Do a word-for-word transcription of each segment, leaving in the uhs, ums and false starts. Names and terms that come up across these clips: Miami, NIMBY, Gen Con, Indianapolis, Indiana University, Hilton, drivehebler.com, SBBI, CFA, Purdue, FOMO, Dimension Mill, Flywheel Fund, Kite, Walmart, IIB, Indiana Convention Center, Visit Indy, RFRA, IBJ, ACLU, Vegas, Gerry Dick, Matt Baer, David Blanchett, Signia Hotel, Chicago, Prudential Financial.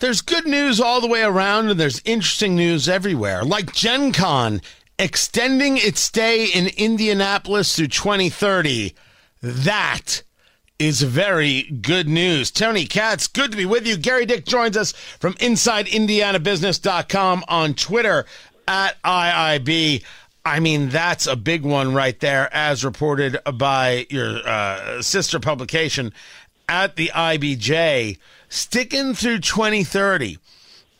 There's good news all the way around, and there's interesting news everywhere, like Gen Con extending its stay in Indianapolis through twenty thirty. That is very good news. Tony Katz, good to be with you. Gerry Dick joins us from Inside Indiana Business dot com on Twitter at I I B. I mean, that's a big one right there, as reported by your uh, sister publication at the I B J, sticking through twenty thirty.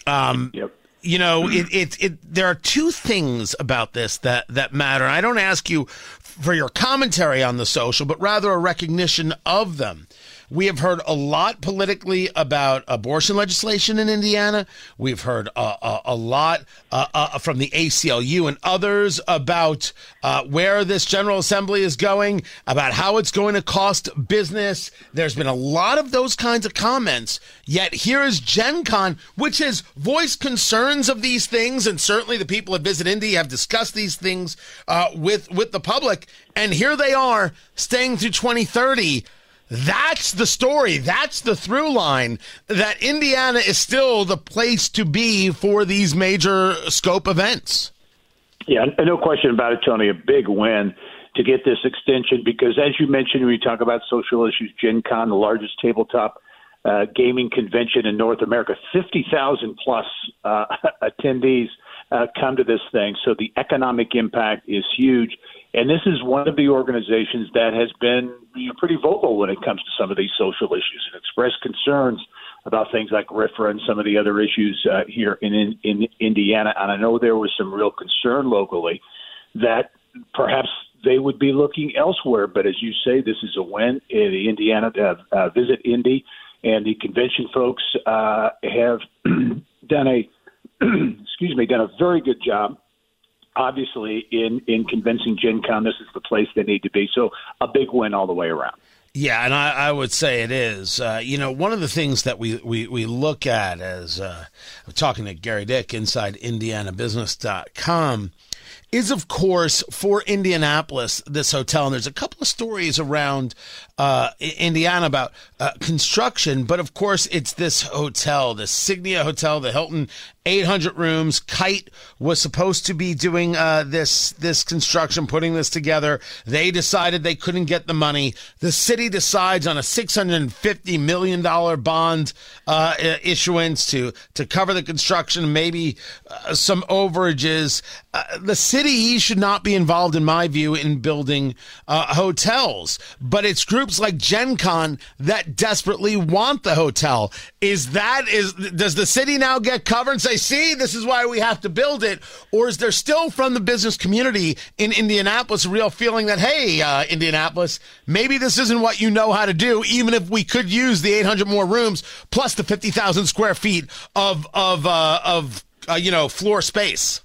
Um, yep. You know, it, it, it, there are two things about this that, that matter. I don't ask you for your commentary on the social, but rather a recognition of them. We have heard a lot politically about abortion legislation in Indiana. We've heard uh, a, a lot uh, uh, from the A C L U and others about uh, where this General Assembly is going, about how it's going to cost business. There's been a lot of those kinds of comments. Yet here is Gen Con, which has voiced concerns of these things, and certainly the people at Visit Indy have discussed these things uh, with, with the public, and here they are staying through twenty thirty. That's the story. That's the through line, that Indiana is still the place to be for these major scope events. Yeah, no question about it, Tony. A big win to get this extension because, as you mentioned, when you talk about social issues, Gen Con, the largest tabletop uh, gaming convention in North America, fifty thousand plus uh, attendees uh, come to this thing. So the economic impact is huge. And this is one of the organizations that has been you know, pretty vocal when it comes to some of these social issues and expressed concerns about things like R F R A and some of the other issues uh, here in, in in Indiana. And I know there was some real concern locally that perhaps they would be looking elsewhere. But as you say, this is a win. The Indiana uh, uh, Visit Indy and the convention folks uh, have done a excuse me done a very good job. Obviously, in, in convincing Gen Con this is the place they need to be. So a big win all the way around. Yeah, and I, I would say it is. Uh, you know, one of the things that we, we, we look at as uh, I'm talking to Gerry Dick inside Indiana Business dot com is, of course, for Indianapolis, this hotel. And there's a couple of stories around uh, Indiana about uh, construction. But, of course, it's this hotel, the Signia Hotel, the Hilton, eight hundred rooms. Kite was supposed to be doing uh, this this construction, putting this together. They decided they couldn't get the money. The city decides on a six hundred fifty million dollars bond uh, issuance to, to cover the construction, maybe uh, some overages. Uh, the city should not be involved, in my view, in building uh, hotels. But it's groups like Gen Con that desperately want the hotel. Is that is does the city now get covered and say, see, this is why we have to build it? Or is there still from the business community in Indianapolis a real feeling that, hey, uh, Indianapolis, maybe this isn't what you know how to do, even if we could use the eight hundred more rooms plus the fifty thousand square feet of, of, uh, of uh, you know, floor space?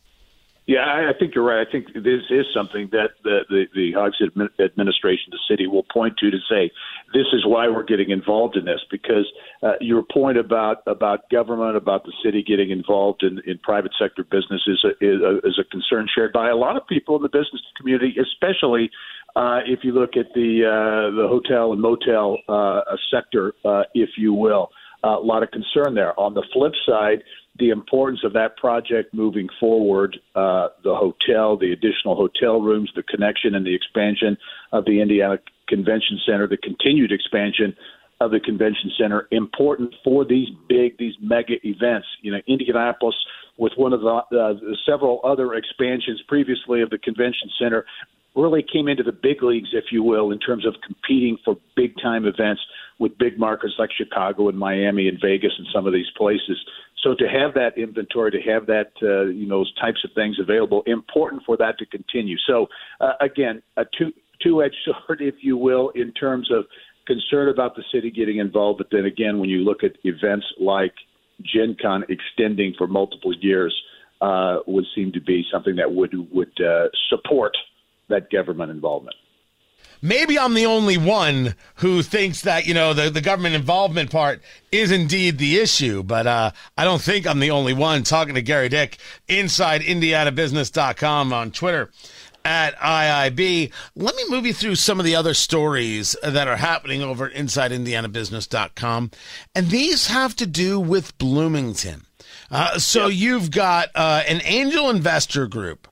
Yeah, I, I think you're right. I think this is something that the, the, the Hogshead administration, the city, will point to to say, this is why we're getting involved in this, because uh, your point about, about government, about the city getting involved in, in private sector business is a, is, a, is a concern shared by a lot of people in the business community, especially uh, if you look at the, uh, the hotel and motel uh, sector, uh, if you will. Uh, a lot of concern there. On the flip side, the importance of that project moving forward, uh, the hotel, the additional hotel rooms, the connection and the expansion of the Indiana Convention Center, the continued expansion of the Convention Center, important for these big, these mega events. You know, Indianapolis, with one of the, uh, the several other expansions previously of the Convention Center, really came into the big leagues, if you will, in terms of competing for big-time events with big markets like Chicago and Miami and Vegas and some of these places. So to have that inventory, to have that, uh, you know, those types of things available, important for that to continue. So, uh, again, a two, two-edged sword, if you will, in terms of concern about the city getting involved. But then again, when you look at events like Gen Con extending for multiple years, uh, would seem to be something that would, would uh, support that government involvement. Maybe I'm the only one who thinks that, you know, the, the government involvement part is indeed the issue, but uh, I don't think I'm the only one. Talking to Gerry Dick inside Indiana Business dot com on Twitter at I I B. Let me move you through some of the other stories that are happening over at Inside Indiana Business dot com. And these have to do with Bloomington. Uh, so yep. you've got uh, an angel investor group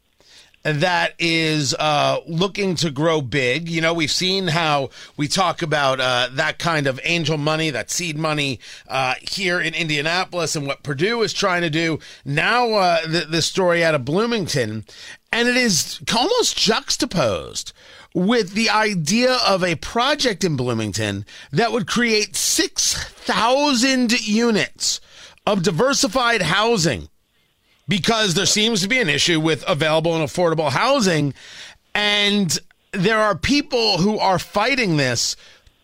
that is uh, looking to grow big. You know, we've seen how we talk about uh, that kind of angel money, that seed money uh, here in Indianapolis and what Purdue is trying to do. Now uh, the, the story out of Bloomington, and it is almost juxtaposed with the idea of a project in Bloomington that would create six thousand units of diversified housing, because there seems to be an issue with available and affordable housing. And there are people who are fighting this.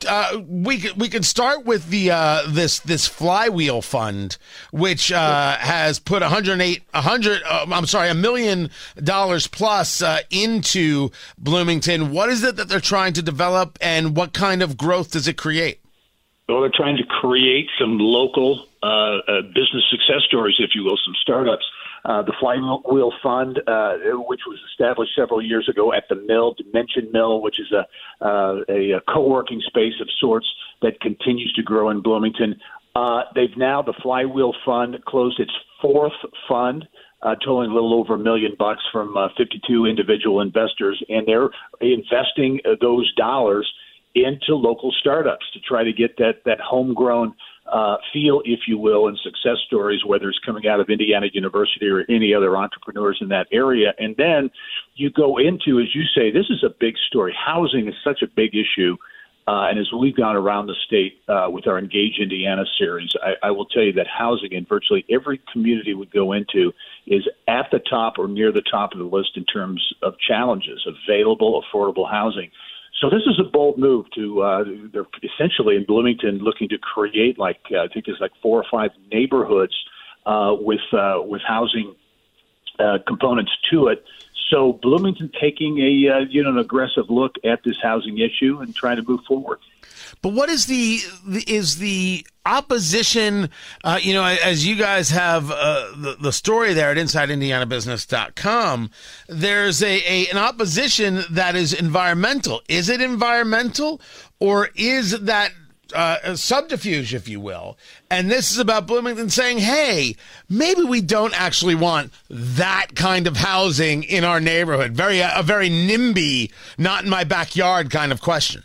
Uh, we could we could start with the uh, this this Flywheel Fund, which uh, has put one hundred eight, one hundred, uh, I'm sorry, a million dollars plus uh, into Bloomington. What is it that they're trying to develop, and what kind of growth does it create? Well, they're trying to create some local uh, uh, business success stories, if you will, some startups. Uh, the Flywheel Fund, uh, which was established several years ago at the mill, Dimension Mill, which is a, uh, a co-working space of sorts that continues to grow in Bloomington. Uh, they've now, the Flywheel Fund, closed its fourth fund, uh, totaling a little over a million bucks from uh, fifty-two individual investors, and they're investing those dollars into local startups to try to get that, that homegrown Uh, feel, if you will, and success stories, whether it's coming out of Indiana University or any other entrepreneurs in that area. And then you go into, as you say, this is a big story. Housing is such a big issue. Uh, and as we've gone around the state uh, with our Engage Indiana series, I, I will tell you that housing in virtually every community we go into is at the top or near the top of the list in terms of challenges, available, affordable housing. So this is a bold move to uh, they're essentially in Bloomington looking to create like uh, I think it's like four or five neighborhoods uh, with uh, with housing uh, components to it. So Bloomington taking a uh, you know an aggressive look at this housing issue and trying to move forward. But what is the is the opposition? Uh, you know, as you guys have uh, the, the story there at Inside Indiana Business dot com, there's a, a an opposition that is environmental. Is it environmental, or is that uh, subterfuge, if you will? And this is about Bloomington saying, "Hey, maybe we don't actually want that kind of housing in our neighborhood." Very a very NIMBY, not in my backyard kind of question.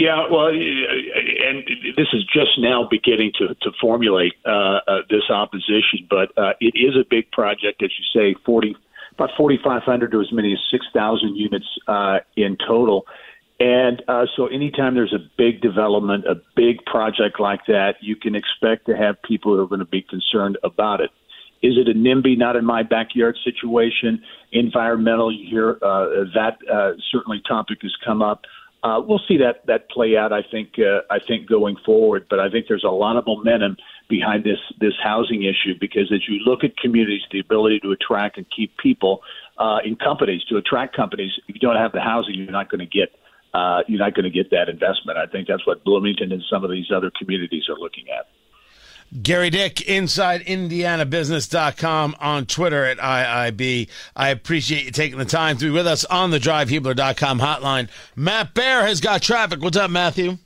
Yeah, well, and this is just now beginning to, to formulate uh, uh, this opposition, but uh, it is a big project, as you say, forty, about forty-five hundred to as many as six thousand units uh, in total. And uh, so anytime there's a big development, a big project like that, you can expect to have people who are going to be concerned about it. Is it a NIMBY, not in my backyard situation? Environmental, you hear uh, that uh, certainly topic has come up. Uh, we'll see that, that play out, I think, uh, I think going forward. But I think there's a lot of momentum behind this this housing issue, because as you look at communities, the ability to attract and keep people uh, in companies, to attract companies, if you don't have the housing, you're not going to get uh, you're not going to get that investment. I think that's what Bloomington and some of these other communities are looking at. Gerry Dick, Inside Indiana Business dot com, on Twitter at I I B. I appreciate you taking the time to be with us on the drive hebler dot com hotline. Matt Baer has got traffic. What's up, Matthew?